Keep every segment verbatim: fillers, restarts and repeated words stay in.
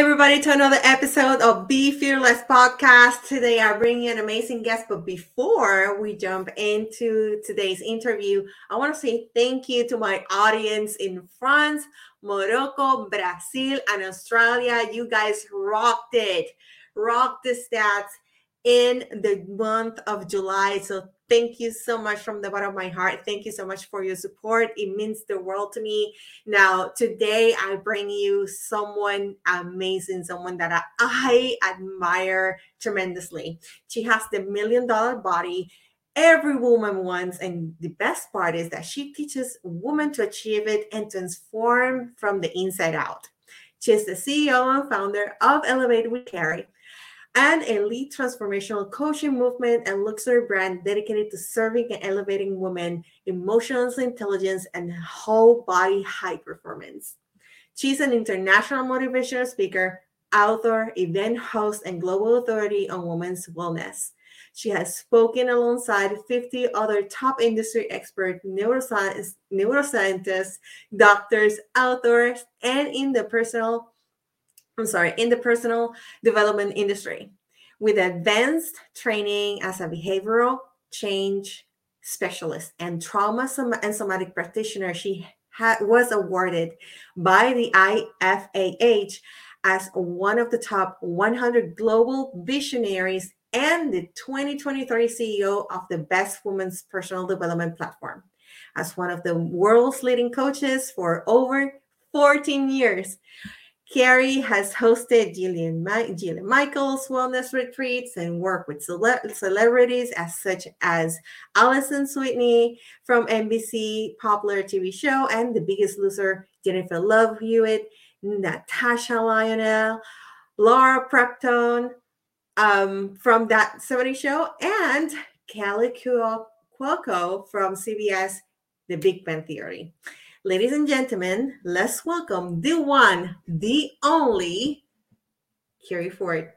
everybody to another episode of Be Fearless podcast. Today I bring you an amazing guest, but before we jump into today's interview, I want to say thank you to my audience in France, Morocco, Brazil, and Australia. You guys rocked it, rocked the stats in the month of July. So thank you so much from the bottom of my heart. Thank you so much for your support. It means the world to me. Now, today I bring you someone amazing, someone that I, I admire tremendously. She has the million dollar body every woman wants, and the best part is that she teaches women to achieve it and transform from the inside out. She's the C E O and founder of Elevate with Keri, and a lead transformational coaching movement and luxury brand dedicated to serving and elevating women, emotional intelligence, and whole body high performance. She's an international motivational speaker, author, event host, and global authority on women's wellness. She has spoken alongside fifty other top industry experts, neuroscience, neuroscientists, doctors, authors, and in the personal I'm sorry, in the personal development industry, with advanced training as a behavioral change specialist and trauma som- and somatic practitioner. She ha- was awarded by the I F A H as one of the top one hundred global visionaries and the twenty twenty-three C E O of the Best Women's Personal Development Platform, as one of the world's leading coaches for over fourteen years. Keri has hosted Jillian, Ma- Jillian Michaels wellness retreats and worked with cele- celebrities as such as Alison Sweeney from N B C popular T V show and The Biggest Loser, Jennifer Love Hewitt, Natasha Lyonne, Laura Prepon um, from that seventy show, and Kaley Cuoco from C B S, The Big Bang Theory. Ladies and gentlemen, let's welcome the one, the only, Keri Ford.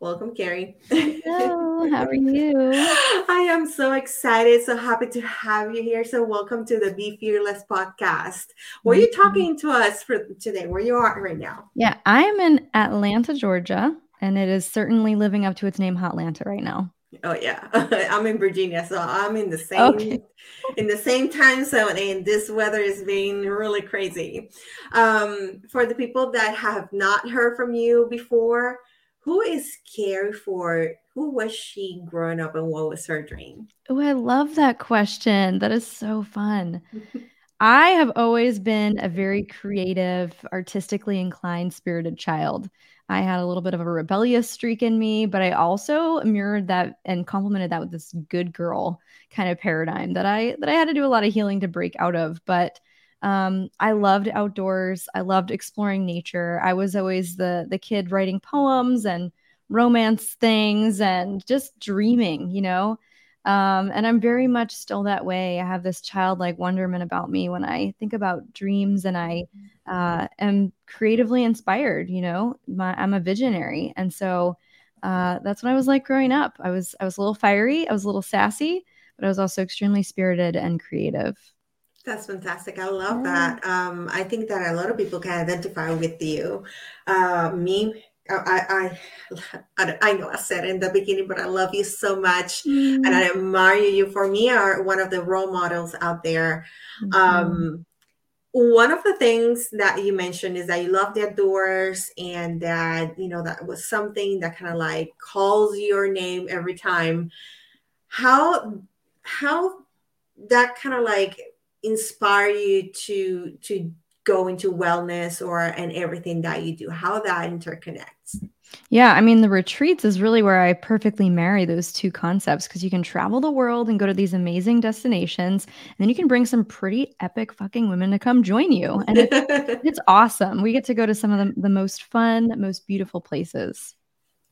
Welcome, Keri. Hello, how are you? I am so excited, so happy to have you here. So welcome to the Be Fearless podcast. Were you talking to us for today, where you are right now? Yeah, I'm in Atlanta, Georgia, and it is certainly living up to its name, Hotlanta, right now. Oh yeah, I'm in Virginia, so I'm in the same okay. in the same time zone, and this weather is being really crazy. Um, for the people that have not heard from you before, who is Keri Ford? Who was she growing up, and what was her dream? Oh, I love that question. That is so fun. I have always been a very creative, artistically inclined, spirited child. I had a little bit of a rebellious streak in me, but I also mirrored that and complemented that with this good girl kind of paradigm that I that I had to do a lot of healing to break out of. But um, I loved outdoors. I loved exploring nature. I was always the the kid writing poems and romance things and just dreaming, you know. Um, and I'm very much still that way. I have this childlike wonderment about me when I think about dreams, and I uh, am creatively inspired, you know, my, I'm a visionary. And so uh, that's what I was like growing up. I was, I was a little fiery. I was a little sassy, but I was also extremely spirited and creative. That's fantastic. I love yeah. that. Um, I think that a lot of people can identify with you. Uh, me I, I I know I said in the beginning, but I love you so much, mm-hmm. and I admire you. For me, are one of the role models out there. Mm-hmm. Um, one of the things that you mentioned is that you love the outdoors, and that you know that was something that kind of like calls your name every time. How how that kind of like inspire you to to. go into wellness or and everything that you do, how that interconnects. Yeah, I mean, the retreats is really where I perfectly marry those two concepts, because you can travel the world and go to these amazing destinations, and then you can bring some pretty epic fucking women to come join you. And it's, it's awesome. We get to go to some of the, the most fun, most beautiful places.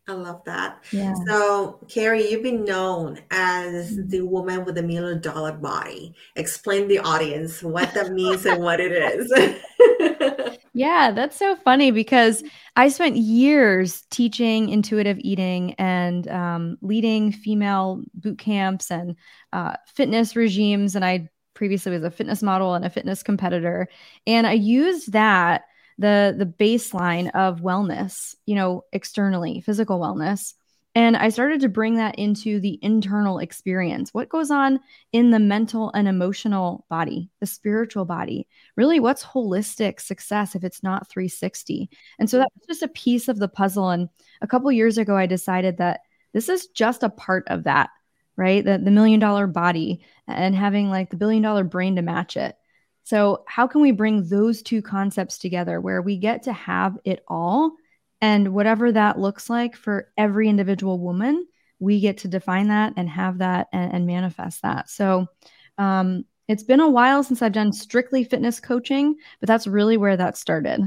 I love that. Yeah. So, Keri, you've been known as the woman with the million dollar body. Explain the audience what that means and what it is. Yeah, that's so funny, because I spent years teaching intuitive eating and um, leading female boot camps and uh, fitness regimes. And I previously was a fitness model and a fitness competitor. And I used that the the baseline of wellness, you know, externally, physical wellness. And I started to bring that into the internal experience. What goes on in the mental and emotional body, the spiritual body? Really, what's holistic success if it's not three sixty? And so that's just a piece of the puzzle. And a couple of years ago, I decided that this is just a part of that, right? The, the million dollar body and having like the billion dollar brain to match it. So how can we bring those two concepts together where we get to have it all? And whatever that looks like for every individual woman, we get to define that and have that and, and manifest that. So um, it's been a while since I've done strictly fitness coaching, but that's really where that started.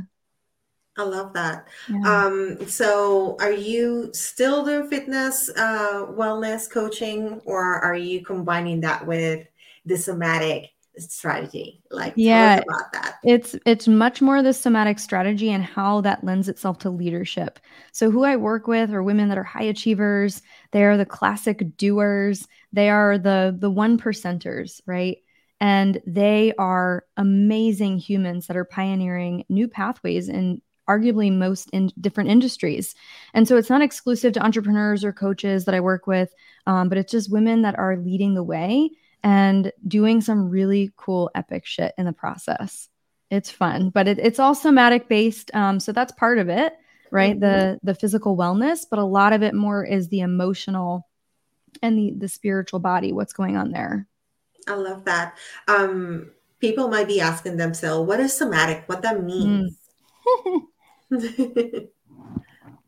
I love that. Yeah. Um, so are you still doing fitness, uh, wellness coaching, or are you combining that with the somatic strategy? Like, yeah, tell us about that. It's it's much more the somatic strategy and how that lends itself to leadership. So who I work with are women that are high achievers. They are the classic doers. They are the the one percenters, right? And they are amazing humans that are pioneering new pathways in arguably most in different industries. And so it's not exclusive to entrepreneurs or coaches that I work with, um, but it's just women that are leading the way and doing some really cool epic shit in the process. It's fun, but it, it's all somatic based. Um, so that's part of it, right? Mm-hmm. The the physical wellness, but a lot of it more is the emotional and the, the spiritual body, what's going on there. I love that. Um, people might be asking themselves, what is somatic? What that means? Mm.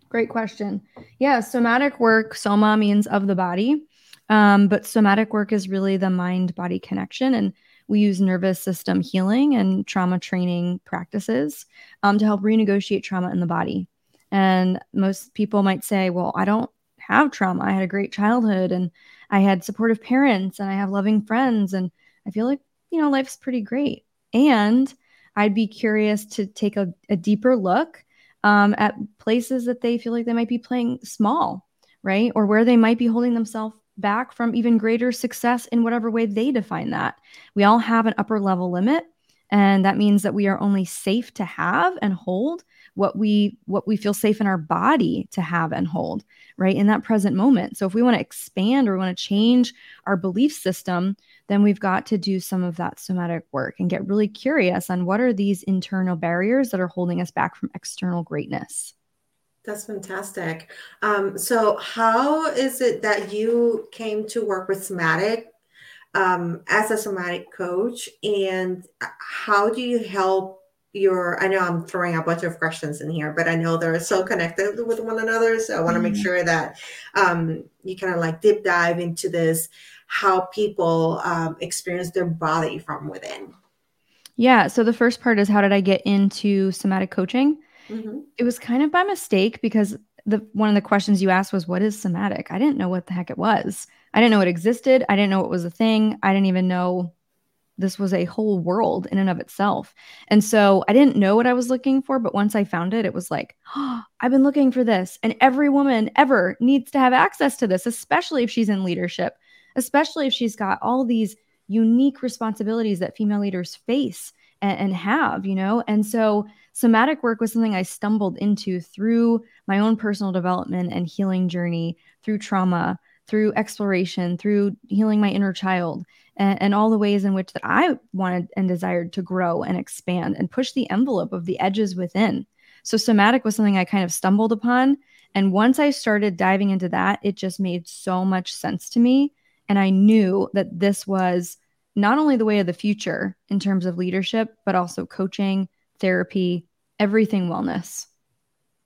Great question. Yeah, somatic work, soma means of the body. Um, but somatic work is really the mind-body connection, and we use nervous system healing and trauma training practices um, to help renegotiate trauma in the body. And most people might say, well, I don't have trauma. I had a great childhood, and I had supportive parents, and I have loving friends, and I feel like, you know, life's pretty great. And I'd be curious to take a, a deeper look um, at places that they feel like they might be playing small, right? Or where they might be holding themselves back from even greater success in whatever way they define that. We all have an upper level limit, and that means that we are only safe to have and hold what we what we feel safe in our body to have and hold, right, in that present moment. So if we want to expand or we want to change our belief system, then we've got to do some of that somatic work and get really curious on what are these internal barriers that are holding us back from external greatness. That's fantastic. Um, so how is it that you came to work with somatic um, as a somatic coach, and how do you help your, I know I'm throwing a bunch of questions in here, but I know they're so connected with one another. So I want to mm-hmm. make sure that um, you kind of like deep dive into this, how people um, experience their body from within. Yeah. So the first part is, how did I get into somatic coaching? Mm-hmm. It was kind of by mistake, because the one of the questions you asked was, what is somatic? I didn't know what the heck it was. I didn't know it existed. I didn't know it was a thing. I didn't even know this was a whole world in and of itself. And so I didn't know what I was looking for. But once I found it, it was like, oh, I've been looking for this. And every woman ever needs to have access to this, especially if she's in leadership, especially if she's got all these unique responsibilities that female leaders face and have, you know? And so somatic work was something I stumbled into through my own personal development and healing journey, through trauma, through exploration, through healing my inner child, and, and all the ways in which that I wanted and desired to grow and expand and push the envelope of the edges within. So somatic was something I kind of stumbled upon. And once I started diving into that, it just made so much sense to me. And I knew that this was not only the way of the future in terms of leadership, but also coaching, therapy, everything wellness.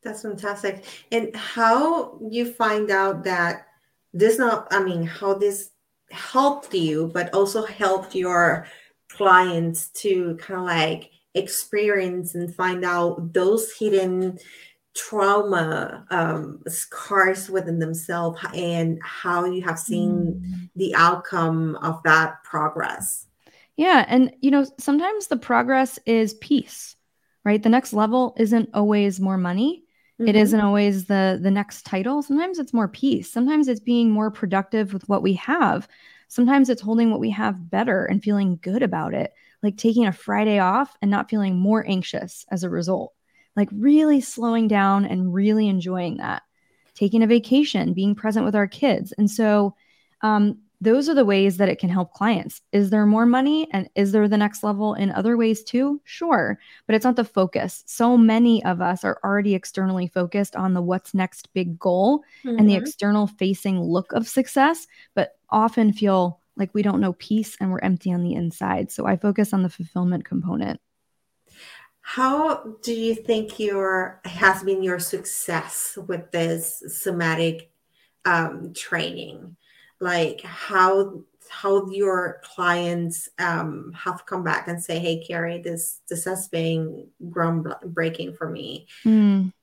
That's fantastic. And how you find out that this not, I mean, how this helped you, but also helped your clients to kind of like experience and find out those hidden trauma um, scars within themselves, and how you have seen the outcome of that progress. Yeah. And, you know, sometimes the progress is peace, right? The next level isn't always more money. Mm-hmm. It isn't always the, the next title. Sometimes it's more peace. Sometimes it's being more productive with what we have. Sometimes it's holding what we have better and feeling good about it, like taking a Friday off and not feeling more anxious as a result. like really slowing down and really enjoying that, taking a vacation, being present with our kids. And so um, those are the ways that it can help clients. Is there more money? And is there the next level in other ways too? Sure, but it's not the focus. So many of us are already externally focused on the what's next big goal mm-hmm. and the external facing look of success, but often feel like we don't know peace and we're empty on the inside. So I focus on the fulfillment component. How do you think your has been your success with this somatic um, training? Like how how your clients um, have come back and say, "Hey, Keri, this this has been groundbreaking for me." Mm.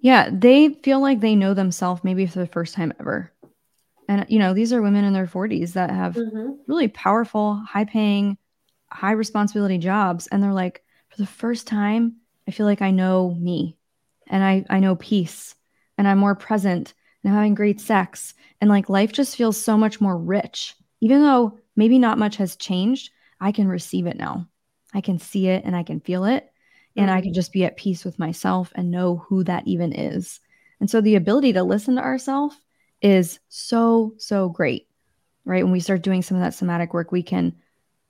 Yeah, they feel like they know themselves maybe for the first time ever. And, you know, these are women in their forties that have mm-hmm. really powerful, high paying, high responsibility jobs. And they're like, for the first time, I feel like I know me and I, I know peace and I'm more present and I'm having great sex. And like life just feels so much more rich, even though maybe not much has changed. I can receive it now. I can see it and I can feel it mm-hmm. and I can just be at peace with myself and know who that even is. And so the ability to listen to ourselves is so, so great, right? When we start doing some of that somatic work, we can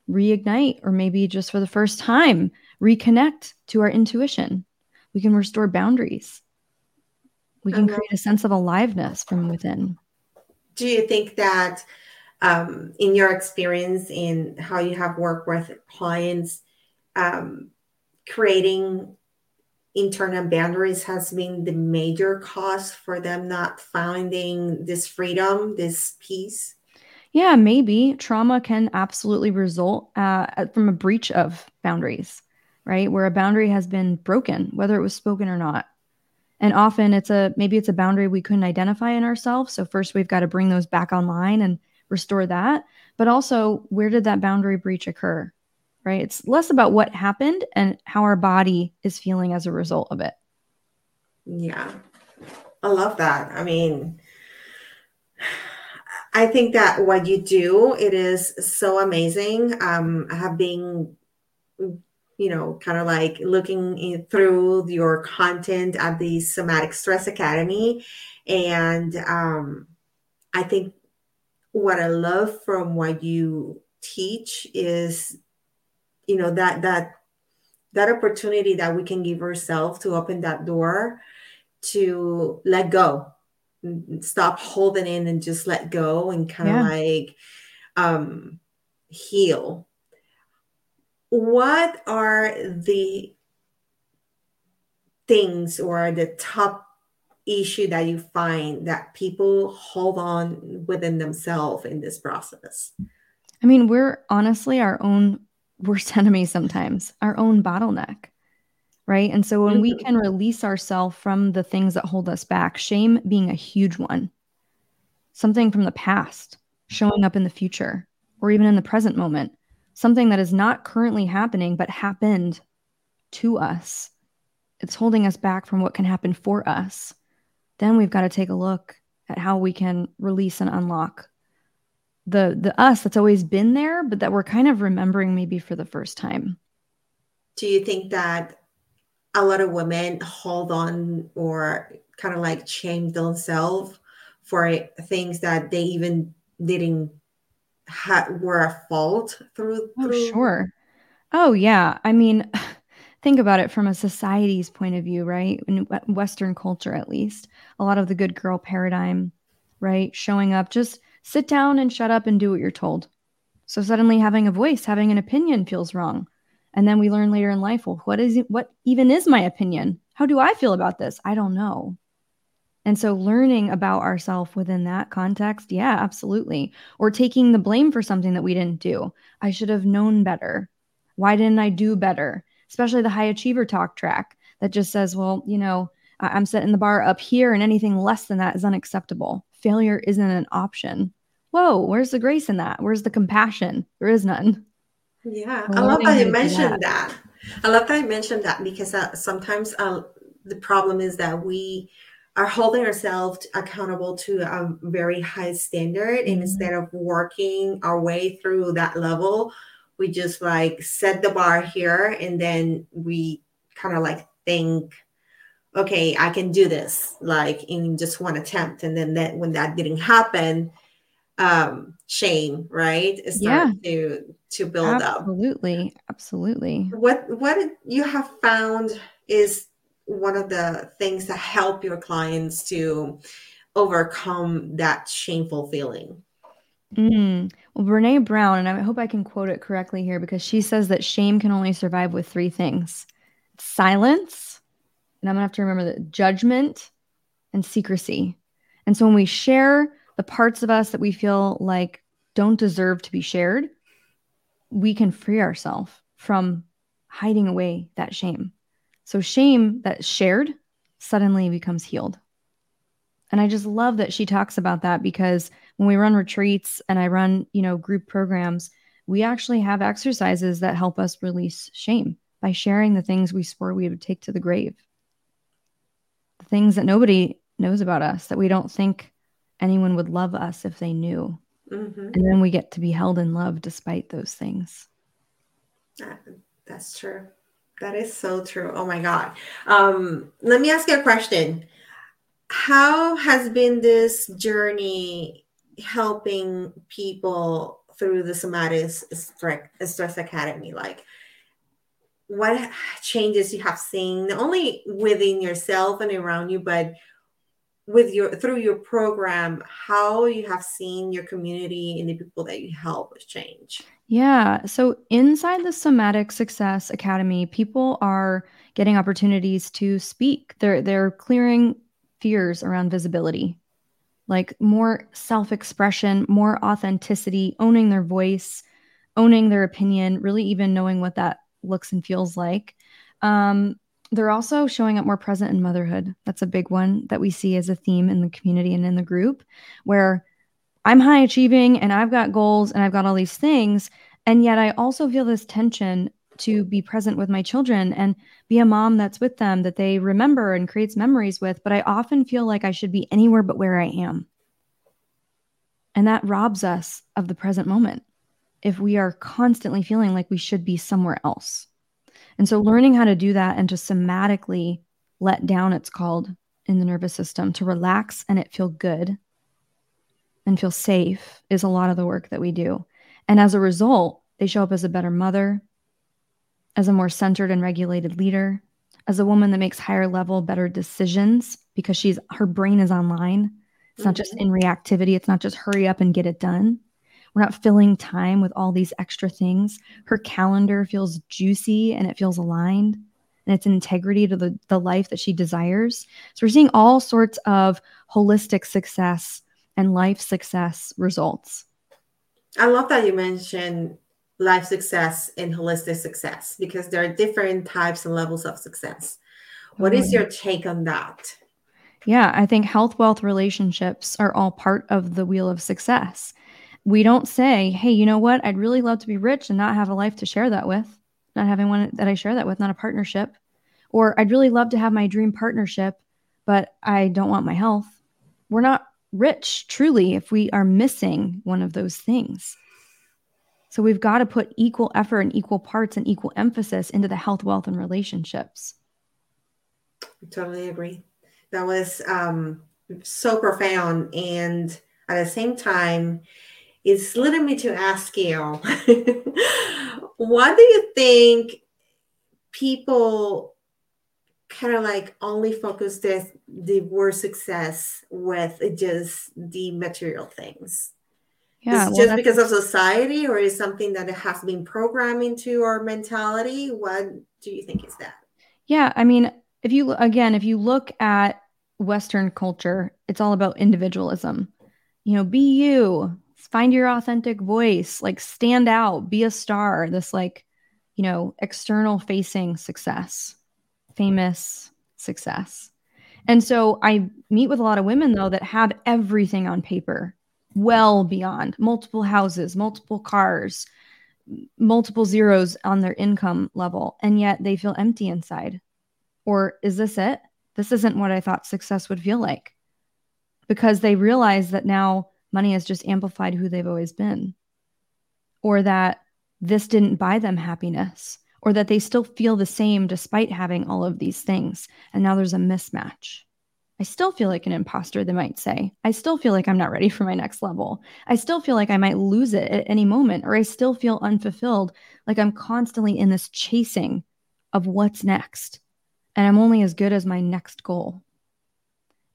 reignite or maybe just for the first time, reconnect to our intuition. We can restore boundaries. We can create a sense of aliveness from within. Do you think that um, in your experience in how you have worked with clients, um, creating internal boundaries has been the major cause for them not finding this freedom, this peace? Yeah, maybe. Trauma can absolutely result uh, from a breach of boundaries, right? Where a boundary has been broken, whether it was spoken or not. And often it's a, maybe it's a boundary we couldn't identify in ourselves. So first we've got to bring those back online and restore that. But also, where did that boundary breach occur? Right? It's less about what happened and how our body is feeling as a result of it. Yeah. I love that. I mean, I think that what you do, it is so amazing. Um, I have been, you know, kind of like looking in, through your content at the Somatic Stress Academy. And um, I think what I love from what you teach is, you know, that, that, that opportunity that we can give ourselves to open that door, to let go, stop holding in and just let go and kind of yeah. like um, heal. What are the things or the top issue that you find that people hold on within themselves in this process? I mean, we're honestly our own worst enemy sometimes, our own bottleneck, right? And so when we can release ourselves from the things that hold us back, shame being a huge one, something from the past showing up in the future or even in the present moment, something that is not currently happening but happened to us, it's holding us back from what can happen for us. Then we've got to take a look at how we can release and unlock the the us that's always been there, but that we're kind of remembering maybe for the first time. Do you think that a lot of women hold on or kind of like shame themselves for things that they even didn't ha- were a fault through? through? Oh, sure. Oh, yeah. I mean, think about it from a society's point of view, right? In Western culture, at least, a lot of the good girl paradigm, right? Showing up, just sit down and shut up and do what you're told. So suddenly having a voice, having an opinion feels wrong. And then we learn later in life, well, what is it, what even is my opinion? How do I feel about this? I don't know. And so learning about ourselves within that context, yeah, absolutely. Or taking the blame for something that we didn't do. I should have known better. Why didn't I do better? Especially the high achiever talk track that just says, well, you know, I'm setting the bar up here and anything less than that is unacceptable. Failure isn't an option. Whoa, where's the grace in that? Where's the compassion? There is none. Yeah, I love that you mentioned that. I love that you mentioned that because uh, sometimes uh, the problem is that we are holding ourselves accountable to a very high standard. Mm-hmm. And instead of working our way through that level, we just like set the bar here and then we kind of like think, okay, I can do this, like in just one attempt. And then that when that didn't happen, um, shame, right? It started yeah. to, to build absolutely. up. Absolutely. Absolutely. What, what you have found is one of the things that help your clients to overcome that shameful feeling. Mm. Well, Brene Brown, and I hope I can quote it correctly here, because she says that shame can only survive with three things: silence, and I'm gonna have to remember that, judgment, and secrecy. And so when we share the parts of us that we feel like don't deserve to be shared, we can free ourselves from hiding away that shame. So shame that's shared suddenly becomes healed. And I just love that she talks about that, because when we run retreats and I run, you know, group programs, we actually have exercises that help us release shame by sharing the things we swore we would take to the grave. The things that nobody knows about us, that we don't think anyone would love us if they knew. Mm-hmm. And then we get to be held in love despite those things. That, that's true. That is so true. Oh my God. Um, let me ask you a question. How has been this journey helping people through the Somatic Success Academy? Like, what changes you have seen, not only within yourself and around you, but with your through your program, how you have seen your community and the people that you help change? Yeah. So inside the Somatic Success Academy, people are getting opportunities to speak. They're they're clearing fears around visibility, like more self-expression, more authenticity, owning their voice, owning their opinion, really even knowing what that looks and feels like. Um, they're also showing up more present in motherhood. That's a big one that we see as a theme in the community and in the group, where I'm high achieving and I've got goals and I've got all these things. And yet I also feel this tension to be present with my children and be a mom that's with them, that they remember and creates memories with. But I often feel like I should be anywhere but where I am. And that robs us of the present moment if we are constantly feeling like we should be somewhere else. And so learning how to do that and to somatically let down, it's called, in the nervous system, to relax and it feel good and feel safe, is a lot of the work that we do. And as a result, they show up as a better mother, as a more centered and regulated leader, as a woman that makes higher level, better decisions, because she's her brain is online. It's mm-hmm. not just in reactivity. It's not just hurry up and get it done. We're not filling time with all these extra things. Her calendar feels juicy and it feels aligned, and it's an integrity to the, the life that she desires. So we're seeing all sorts of holistic success and life success results. I love that you mentioned life success and holistic success, because there are different types and levels of success. What is your take on that? Yeah, I think health, wealth, relationships are all part of the wheel of success. We don't say, hey, you know what? I'd really love to be rich and not have a life to share that with, not having one that I share that with, not a partnership. Or I'd really love to have my dream partnership, but I don't want my health. We're not rich, truly, if we are missing one of those things. So we've got to put equal effort and equal parts and equal emphasis into the health, wealth, and relationships. I totally agree. That was um, so profound. And at the same time, it's leading me to ask you, what do you think people kind of like only focus this, the word success with just the material things? Yeah, is it well, just because of society, or is something that it has been programmed into our mentality? What do you think is that? Yeah, I mean, if you again, if you look at Western culture, it's all about individualism. You know, be you, find your authentic voice, like stand out, be a star. This like, you know, external facing success, famous success. And so I meet with a lot of women, though, that have everything on paper. Well beyond multiple houses, multiple cars, multiple zeros on their income level. And yet they feel empty inside. Or is this it? This isn't what I thought success would feel like, because they realize that now money has just amplified who they've always been, or that this didn't buy them happiness, or that they still feel the same despite having all of these things. And now there's a mismatch. I still feel like an imposter, they might say. I still feel like I'm not ready for my next level. I still feel like I might lose it at any moment, or I still feel unfulfilled, like I'm constantly in this chasing of what's next, and I'm only as good as my next goal.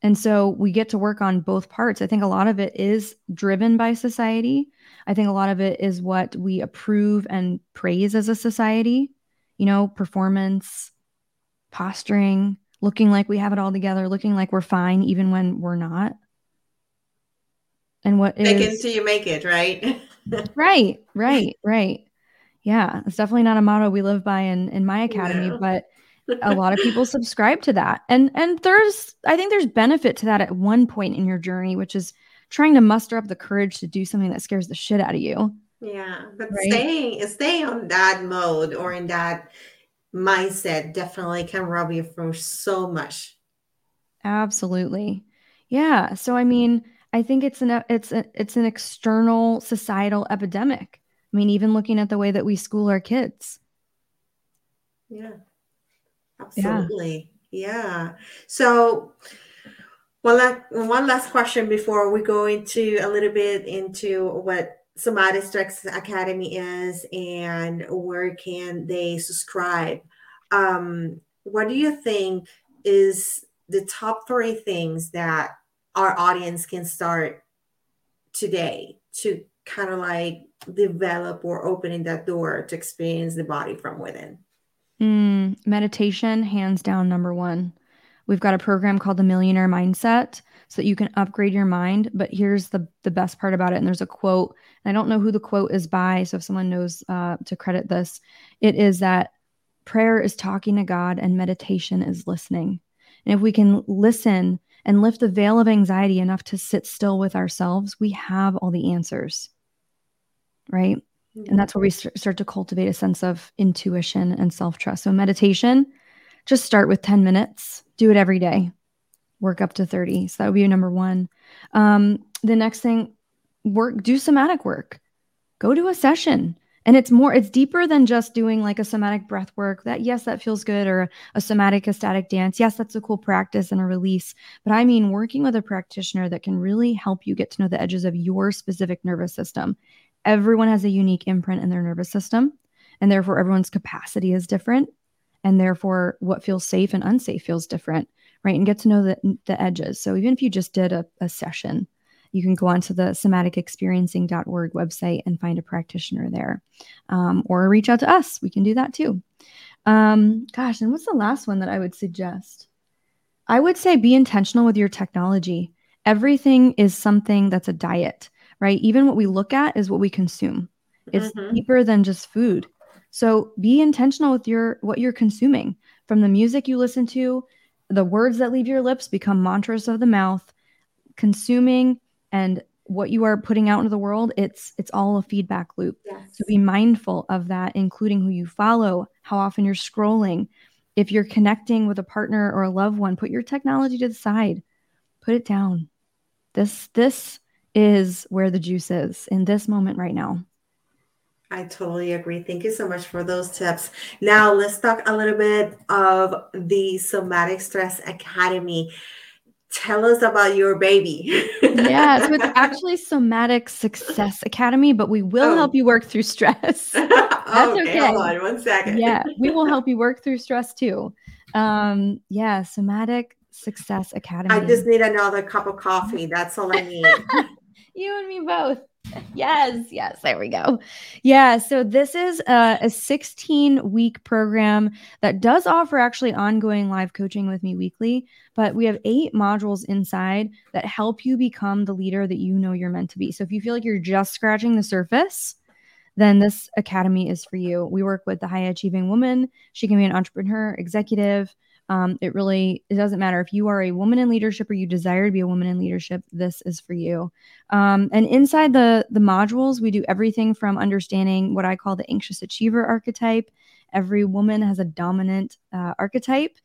And so we get to work on both parts. I think a lot of it is driven by society. I think a lot of it is what we approve and praise as a society, you know, performance, posturing, looking like we have it all together, looking like we're fine, even when we're not. And what is... Fake it till you make it, right? Right, right, right. Yeah, it's definitely not a motto we live by in, in my academy, no. But a lot of people subscribe to that. And and there's, I think there's benefit to that at one point in your journey, which is trying to muster up the courage to do something that scares the shit out of you. Yeah, but right? staying, staying on that mode or in that mindset definitely can rob you from so much. Absolutely. Yeah. So, I mean, I think it's an, it's a, it's an external societal epidemic. I mean, even looking at the way that we school our kids. Yeah, absolutely. Yeah. yeah. So one last, one last question before we go into a little bit into what Somatic Success Academy is and where can they subscribe. Um, what do you think is the top three things that our audience can start today to kind of like develop or opening that door to experience the body from within? Mm, meditation, hands down, number one. We've got a program called the Millionaire Mindset so that you can upgrade your mind. But here's the the best part about it. And there's a quote, and I don't know who the quote is by. So if someone knows uh, to credit this, it is that prayer is talking to God and meditation is listening. And if we can listen and lift the veil of anxiety enough to sit still with ourselves, we have all the answers. Right. Mm-hmm. And that's where we st- start to cultivate a sense of intuition and self-trust. So meditation, just start with ten minutes, do it every day, work up to thirty. So that would be number one. Um, the next thing, work, do somatic work, go to a session. And it's more, it's deeper than just doing like a somatic breath work that, yes, that feels good, or a somatic ecstatic dance. Yes, that's a cool practice and a release. But I mean, working with a practitioner that can really help you get to know the edges of your specific nervous system. Everyone has a unique imprint in their nervous system, and therefore everyone's capacity is different. And therefore what feels safe and unsafe feels different, right? And get to know the, the edges. So even if you just did a, a session, you can go onto the somatic experiencing dot org website and find a practitioner there, um, or reach out to us. We can do that too. Um, gosh, and what's the last one that I would suggest? I would say be intentional with your technology. Everything is something that's a diet, right? Even what we look at is what we consume. It's mm-hmm. deeper than just food. So be intentional with your what you're consuming. From the music you listen to, the words that leave your lips become mantras of the mouth. Consuming and what you are putting out into the world, it's it's all a feedback loop. Yes. So be mindful of that, including who you follow, how often you're scrolling. If you're connecting with a partner or a loved one, put your technology to the side. Put it down. This this is where the juice is in this moment right now. I totally agree. Thank you so much for those tips. Now let's talk a little bit of the Somatic Stress Academy. Tell us about your baby. Yeah, so it's actually Somatic Success Academy, but we will oh. help you work through stress. That's okay, okay. Hold on one second. Yeah, we will help you work through stress too. Um, yeah, Somatic Success Academy. I just need another cup of coffee. That's all I need. You and me both. Yes. Yes. There we go. Yeah. So this is a, a sixteen week program that does offer actually ongoing live coaching with me weekly, but we have eight modules inside that help you become the leader that you know you're meant to be. So if you feel like you're just scratching the surface, then this academy is for you. We work with the high achieving woman. She can be an entrepreneur, executive. Um, it really, it doesn't matter if you are a woman in leadership or you desire to be a woman in leadership, this is for you. Um, and inside the, the modules, we do everything from understanding what I call the anxious achiever archetype. Every woman has a dominant uh, archetype,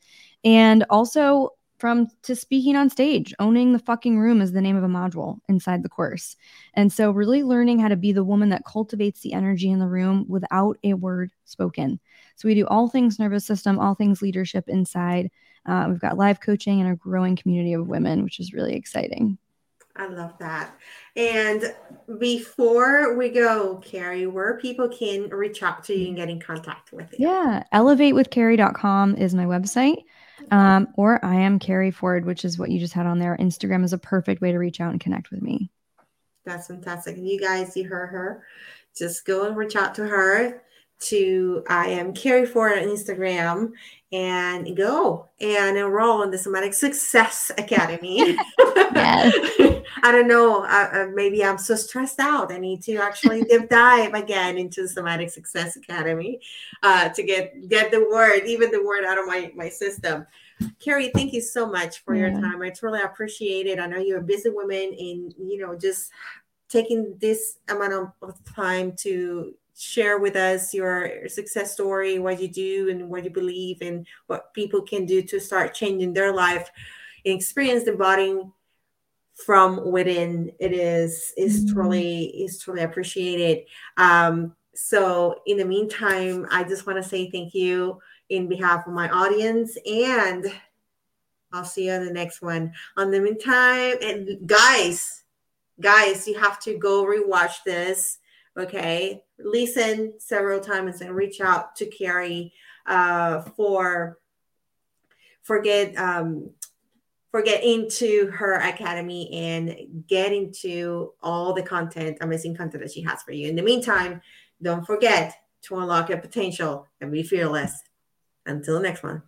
and also from to speaking on stage. Owning the fucking room is the name of a module inside the course. And so really learning how to be the woman that cultivates the energy in the room without a word spoken. So we do all things nervous system, all things leadership inside. Uh, we've got live coaching and a growing community of women, which is really exciting. I love that. And before we go, Keri, where people can reach out to you and get in contact with you? Yeah. elevate with keri dot com is my website. Um, or I am Keri Ford, which is what you just had on there. Instagram is a perfect way to reach out and connect with me. That's fantastic. And you guys, you heard her. Just go and reach out to her. To I am Keri Ford on Instagram, and go and enroll in the Somatic Success Academy. I don't know, uh, maybe I'm so stressed out. I need to actually deep dive again into the Somatic Success Academy uh, to get get the word, even the word out of my, my system. Keri, thank you so much for yeah. your time. I truly appreciate it. I know you're a busy woman, and you know, just taking this amount of time to share with us your success story, what you do and what you believe, and what people can do to start changing their life and experience the body from within. It is is truly is truly appreciated. Um, so in the meantime, I just want to say thank you in behalf of my audience, and I'll see you on the next one. On the meantime, and guys, guys, you have to go rewatch this. Okay, listen several times and reach out to Keri uh, for for get um, for get into her academy and get into all the content, amazing content that she has for you. In the meantime, don't forget to unlock your potential and be fearless. Until next one.